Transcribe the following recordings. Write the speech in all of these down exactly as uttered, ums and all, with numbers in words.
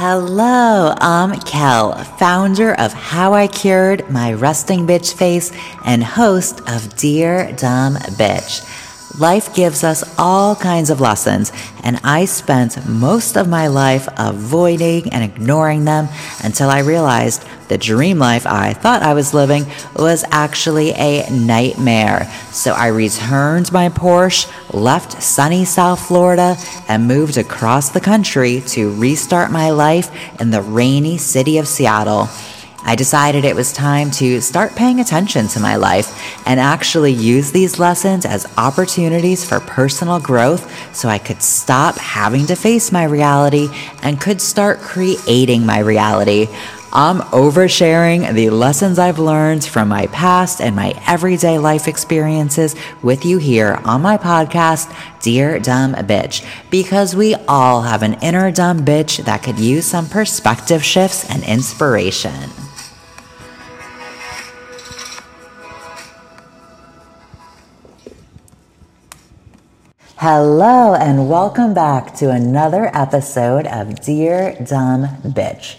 Hello, I'm Kel, founder of How I Cured My Resting Bitch Face and host of Dear Dumb Bitch. Life gives us all kinds of lessons, and I spent most of my life avoiding and ignoring them until I realized the dream life I thought I was living was actually a nightmare. So I returned my Porsche, left sunny South Florida, and moved across the country to restart my life in the rainy city of Seattle. I decided it was time to start paying attention to my life and actually use these lessons as opportunities for personal growth so I could stop having to face my reality and could start creating my reality. I'm oversharing the lessons I've learned from my past and my everyday life experiences with you here on my podcast, Dear Dumb Bitch, because we all have an inner dumb bitch that could use some perspective shifts and inspiration. Hello, and welcome back to another episode of Dear Dumb Bitch.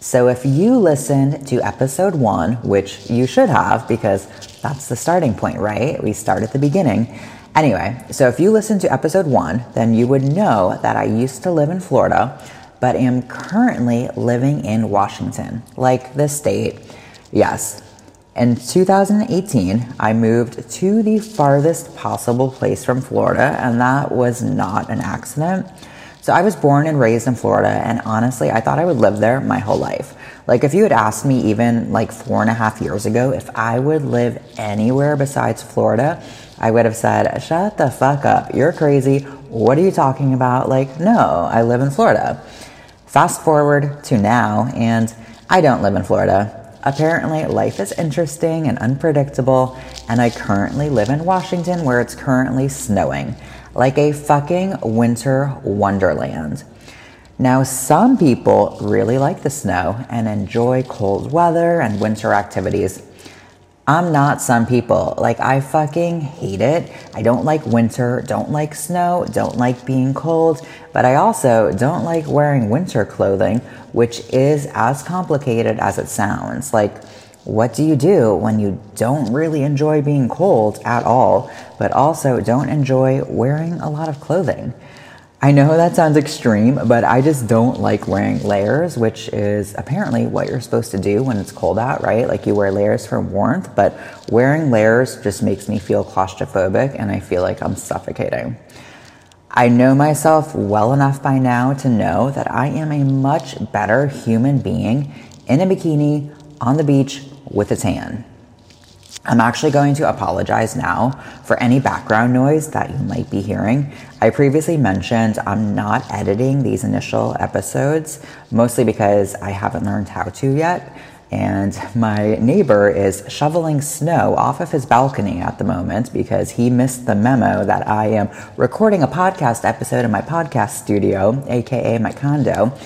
So if you listened to episode one, which you should have because that's the starting point, right? We start at the beginning. Anyway, so if you listened to episode one, then you would know that I used to live in Florida, but am currently living in Washington, like the state. Yes. In two thousand eighteen, I moved to the farthest possible place from Florida, and that was not an accident. So I was born and raised in Florida, and honestly, I thought I would live there my whole life. Like, if you had asked me even like four and a half years ago if I would live anywhere besides Florida, I would have said, shut the fuck up, you're crazy, what are you talking about? Like, no, I live in Florida. Fast forward to now, and I don't live in Florida. Apparently, life is interesting and unpredictable, and I currently live in Washington, where it's currently snowing. Like a fucking winter wonderland. Now, some people really like the snow and enjoy cold weather and winter activities. I'm not some people. Like, I fucking hate it. I don't like winter, don't like snow, don't like being cold, but I also don't like wearing winter clothing, which is as complicated as it sounds. Like, what do you do when you don't really enjoy being cold at all, but also don't enjoy wearing a lot of clothing? I know that sounds extreme, but I just don't like wearing layers, which is apparently what you're supposed to do when it's cold out, right? Like, you wear layers for warmth, but wearing layers just makes me feel claustrophobic and I feel like I'm suffocating. I know myself well enough by now to know that I am a much better human being in a bikini on the beach with a tan. I'm actually going to apologize now for any background noise that you might be hearing. I previously mentioned I'm not editing these initial episodes, mostly because I haven't learned how to yet, and my neighbor is shoveling snow off of his balcony at the moment because he missed the memo that I am recording a podcast episode in my podcast studio, aka my condo.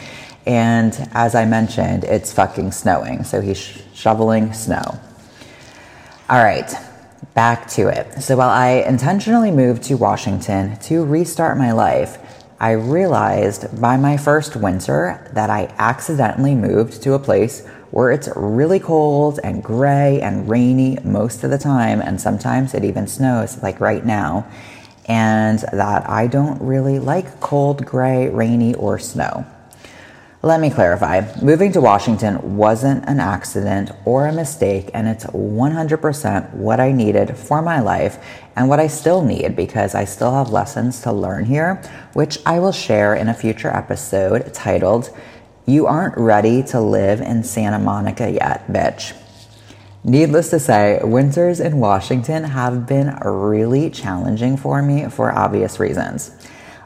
And as I mentioned, it's fucking snowing, so he's sh- shoveling snow. All right, back to it. So while I intentionally moved to Washington to restart my life, I realized by my first winter that I accidentally moved to a place where it's really cold and gray and rainy most of the time, and sometimes it even snows, like right now, and that I don't really like cold, gray, rainy, or snow. Let me clarify, moving to Washington wasn't an accident or a mistake, and it's one hundred percent what I needed for my life and what I still need because I still have lessons to learn here, which I will share in a future episode titled, You Aren't Ready to Live in Santa Monica Yet, Bitch. Needless to say, winters in Washington have been really challenging for me for obvious reasons.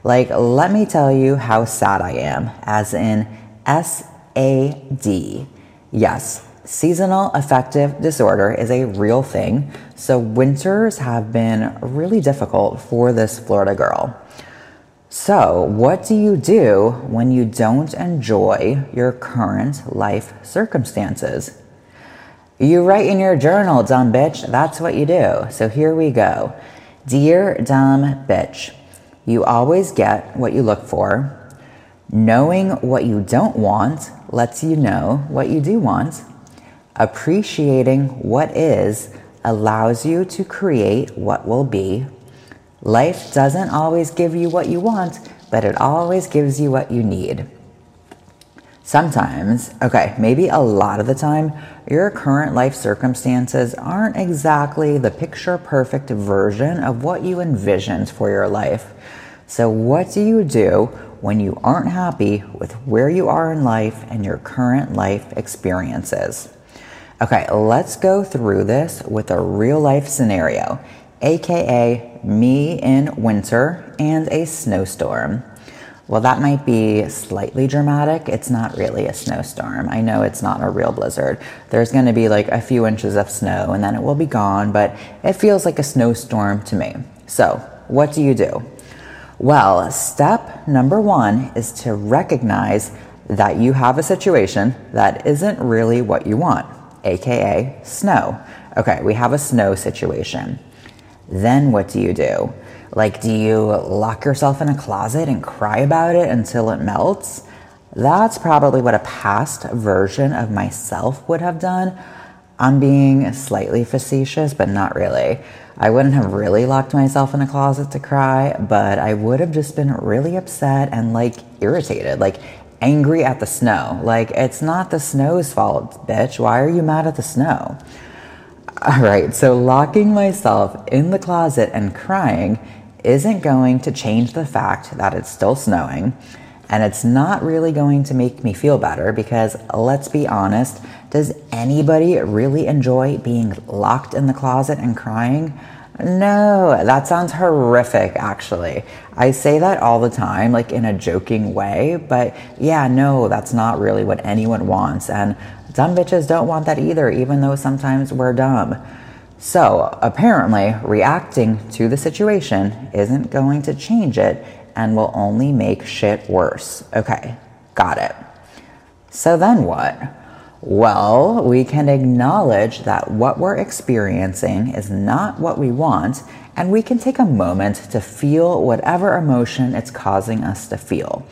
Like, let me tell you how sad I am, as in S A D. Yes, seasonal affective disorder is a real thing, so winters have been really difficult for this Florida girl. So, what do you do when you don't enjoy your current life circumstances? You write in your journal, dumb bitch. That's what you do. So here we go. Dear dumb bitch. You always get what you look for. Knowing what you don't want lets you know what you do want. Appreciating what is allows you to create what will be. Life doesn't always give you what you want, but it always gives you what you need. Sometimes, okay, maybe a lot of the time, your current life circumstances aren't exactly the picture-perfect version of what you envisioned for your life. So what do you do when you aren't happy with where you are in life and your current life experiences? Okay, let's go through this with a real-life scenario, aka me in winter and a snowstorm. Well, that might be slightly dramatic. It's not really a snowstorm. I know it's not a real blizzard. There's going to be like a few inches of snow and then it will be gone, but it feels like a snowstorm to me. So, what do you do? Well, step number one is to recognize that you have a situation that isn't really what you want, aka snow. Okay, we have a snow situation. Then what do you do? Like, do you lock yourself in a closet and cry about it until it melts? That's probably what a past version of myself would have done. I'm being slightly facetious, but not really. I wouldn't have really locked myself in a closet to cry, but I would have just been really upset and like irritated, like angry at the snow. Like, it's not the snow's fault, bitch. Why are you mad at the snow? All right, so locking myself in the closet and crying isn't going to change the fact that it's still snowing, and it's not really going to make me feel better because, let's be honest, does anybody really enjoy being locked in the closet and crying? No, that sounds horrific, actually. I say that all the time, like in a joking way, but yeah, no, that's not really what anyone wants, and dumb bitches don't want that either, even though sometimes we're dumb. So, apparently, reacting to the situation isn't going to change it and will only make shit worse. Okay, got it. So then what? Well, we can acknowledge that what we're experiencing is not what we want, and we can take a moment to feel whatever emotion it's causing us to feel.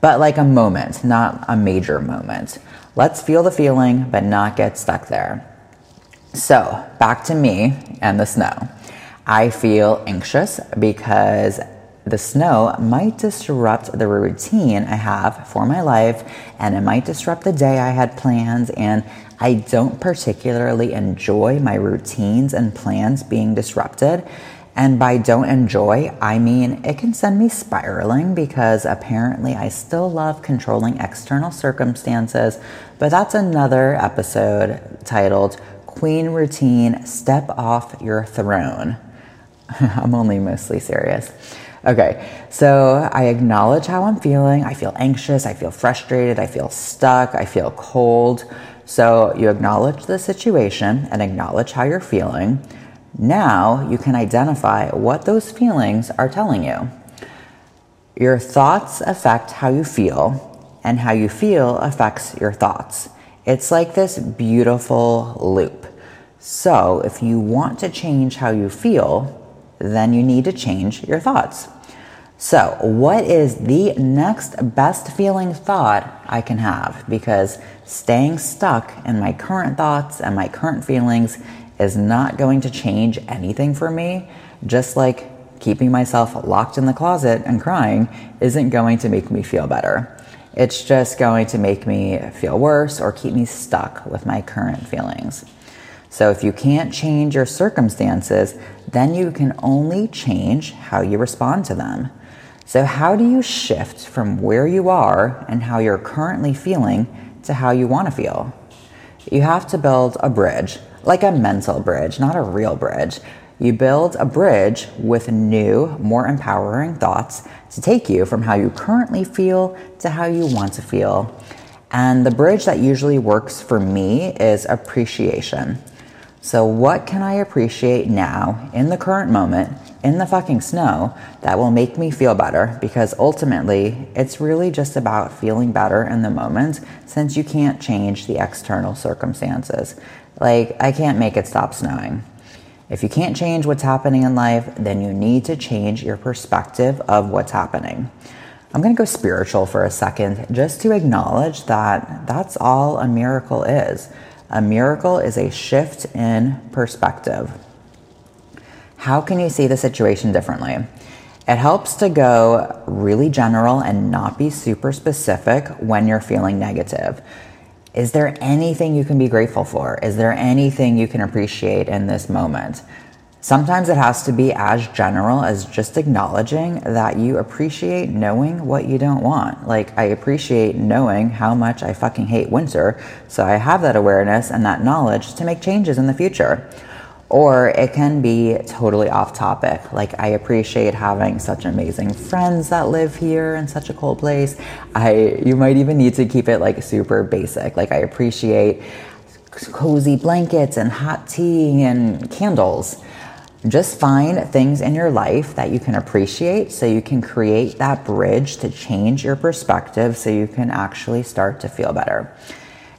But like a moment, not a major moment. Let's feel the feeling, but not get stuck there. So, back to me and the snow. I feel anxious because the snow might disrupt the routine I have for my life, and it might disrupt the day I had plans, and I don't particularly enjoy my routines and plans being disrupted. And by don't enjoy, I mean it can send me spiraling because apparently I still love controlling external circumstances, but that's another episode titled Queen Routine, Step Off Your Throne. I'm only mostly serious. Okay, so I acknowledge how I'm feeling. I feel anxious, I feel frustrated, I feel stuck, I feel cold. So you acknowledge the situation and acknowledge how you're feeling. Now you can identify what those feelings are telling you. Your thoughts affect how you feel, and how you feel affects your thoughts. It's like this beautiful loop. So if you want to change how you feel, then you need to change your thoughts. So what is the next best feeling thought I can have? Because staying stuck in my current thoughts and my current feelings is not going to change anything for me, just like keeping myself locked in the closet and crying isn't going to make me feel better. It's just going to make me feel worse or keep me stuck with my current feelings. So if you can't change your circumstances, then you can only change how you respond to them. So how do you shift from where you are and how you're currently feeling to how you want to feel? You have to build a bridge, like a mental bridge, not a real bridge. You build a bridge with new, more empowering thoughts to take you from how you currently feel to how you want to feel. And the bridge that usually works for me is appreciation. So what can I appreciate now, in the current moment, in the fucking snow, that will make me feel better? Because ultimately, it's really just about feeling better in the moment, since you can't change the external circumstances. Like, I can't make it stop snowing. If you can't change what's happening in life, then you need to change your perspective of what's happening. I'm going to go spiritual for a second, just to acknowledge that that's all a miracle is. A miracle is a shift in perspective. How can you see the situation differently? It helps to go really general and not be super specific when you're feeling negative. Is there anything you can be grateful for? Is there anything you can appreciate in this moment? Sometimes it has to be as general as just acknowledging that you appreciate knowing what you don't want. Like, I appreciate knowing how much I fucking hate winter, so I have that awareness and that knowledge to make changes in the future. Or it can be totally off topic. Like, I appreciate having such amazing friends that live here in such a cold place. I, you might even need to keep it like super basic. Like, I appreciate cozy blankets and hot tea and candles. Just find things in your life that you can appreciate so you can create that bridge to change your perspective so you can actually start to feel better.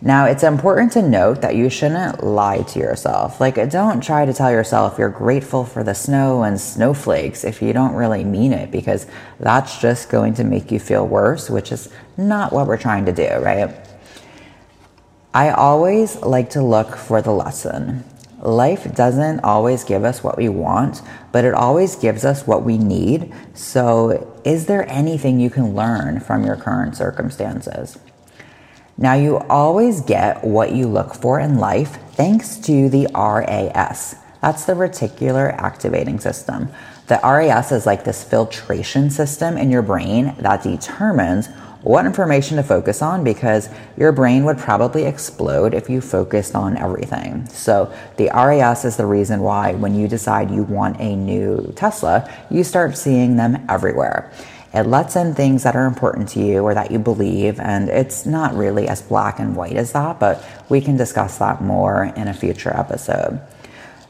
Now, it's important to note that you shouldn't lie to yourself. Like, don't try to tell yourself you're grateful for the snow and snowflakes if you don't really mean it, because that's just going to make you feel worse, which is not what we're trying to do, right? I always like to look for the lesson. Life doesn't always give us what we want, but it always gives us what we need. So is there anything you can learn from your current circumstances? Now, you always get what you look for in life thanks to the R A S. That's the Reticular Activating System. The R A S is like this filtration system in your brain that determines what information to focus on, because your brain would probably explode if you focused on everything. So the R A S is the reason why when you decide you want a new Tesla, you start seeing them everywhere. It lets in things that are important to you or that you believe, and it's not really as black and white as that, but we can discuss that more in a future episode.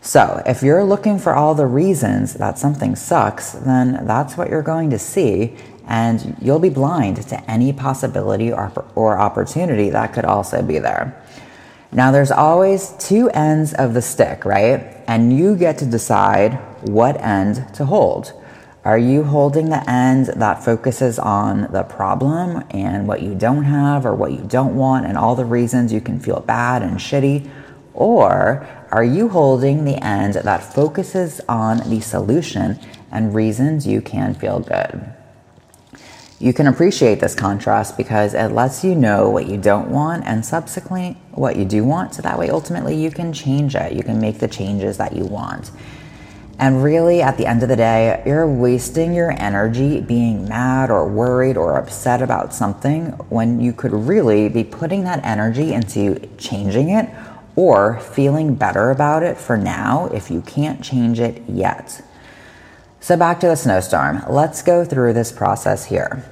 So if you're looking for all the reasons that something sucks, then that's what you're going to see, and you'll be blind to any possibility or, or opportunity that could also be there. Now, there's always two ends of the stick, right? And you get to decide what end to hold. Are you holding the end that focuses on the problem and what you don't have or what you don't want and all the reasons you can feel bad and shitty? Or are you holding the end that focuses on the solution and reasons you can feel good? You can appreciate this contrast because it lets you know what you don't want and subsequently what you do want, so that way ultimately you can change it. You can make the changes that you want. And really, at the end of the day, you're wasting your energy being mad or worried or upset about something when you could really be putting that energy into changing it or feeling better about it for now if you can't change it yet. So back to the snowstorm. Let's go through this process here.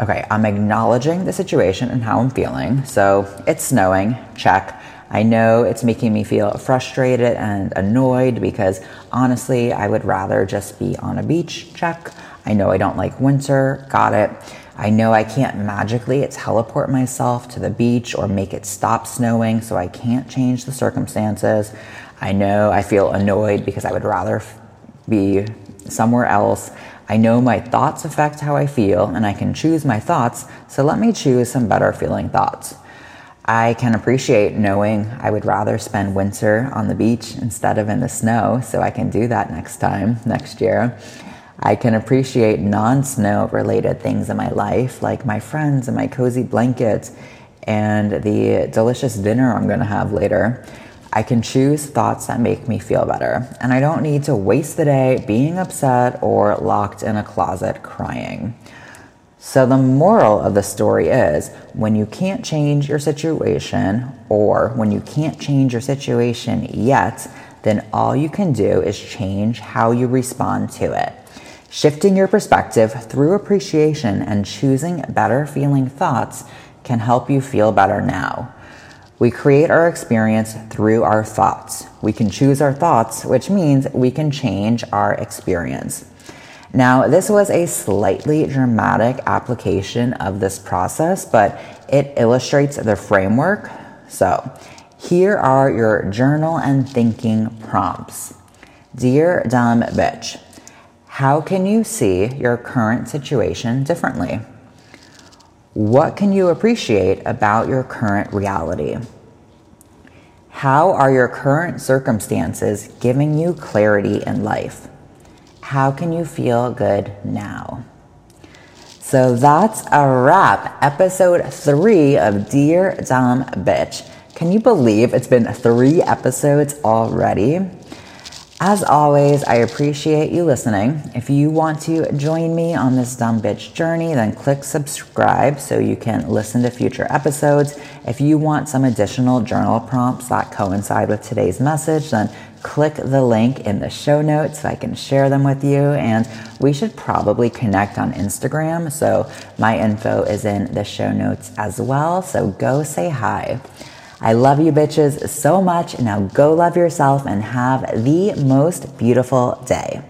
Okay, I'm acknowledging the situation and how I'm feeling. So it's snowing, check. I know it's making me feel frustrated and annoyed because honestly, I would rather just be on a beach, check. I know I don't like winter, got it. I know I can't magically teleport myself to the beach or make it stop snowing, so I can't change the circumstances. I know I feel annoyed because I would rather be somewhere else. I know my thoughts affect how I feel, and I can choose my thoughts, so let me choose some better feeling thoughts. I can appreciate knowing I would rather spend winter on the beach instead of in the snow, so I can do that next time, next year. I can appreciate non-snow related things in my life, like my friends and my cozy blankets and the delicious dinner I'm gonna have later. I can choose thoughts that make me feel better, and I don't need to waste the day being upset or locked in a closet crying. So the moral of the story is, when you can't change your situation, or when you can't change your situation yet, then all you can do is change how you respond to it. Shifting your perspective through appreciation and choosing better feeling thoughts can help you feel better now. We create our experience through our thoughts. We can choose our thoughts, which means we can change our experience. Now, this was a slightly dramatic application of this process, but it illustrates the framework. So here are your journal and thinking prompts. Dear Dumb Bitch, How can you see your current situation differently? What can you appreciate about your current reality? How are your current circumstances giving you clarity in life? How can you feel good now? So that's a wrap. Episode three of Dear Dumb Bitch. Can you believe it's been three episodes already? As always, I appreciate you listening. If you want to join me on this dumb bitch journey, then click subscribe so you can listen to future episodes. If you want some additional journal prompts that coincide with today's message, then click the link in the show notes so I can share them with you. And we should probably connect on Instagram, so my info is in the show notes as well. So go say hi. I love you bitches so much. Now go love yourself and have the most beautiful day.